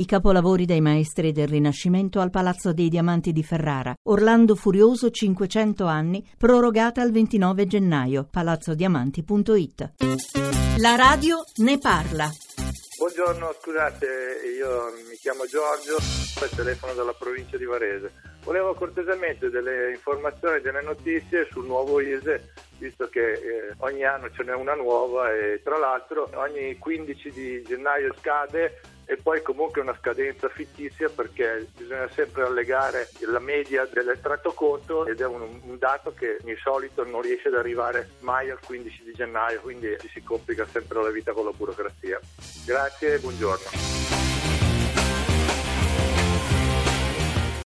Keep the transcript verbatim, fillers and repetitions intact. I capolavori dei maestri del Rinascimento al Palazzo dei Diamanti di Ferrara. Orlando Furioso, cinquecento anni, prorogata al ventinove gennaio. palazzo diamanti punto it. La radio ne parla. Buongiorno, scusate, io mi chiamo Giorgio, telefono dalla provincia di Varese. Volevo cortesemente delle informazioni, delle notizie sul nuovo Ise, visto che eh, ogni anno ce n'è una nuova e tra l'altro ogni quindici di gennaio scade e poi comunque una scadenza fittizia perché bisogna sempre allegare la media dell'estratto conto ed è un, un dato che di solito non riesce ad arrivare mai al quindici di gennaio, quindi ci si complica sempre la vita con la burocrazia. Grazie e buongiorno.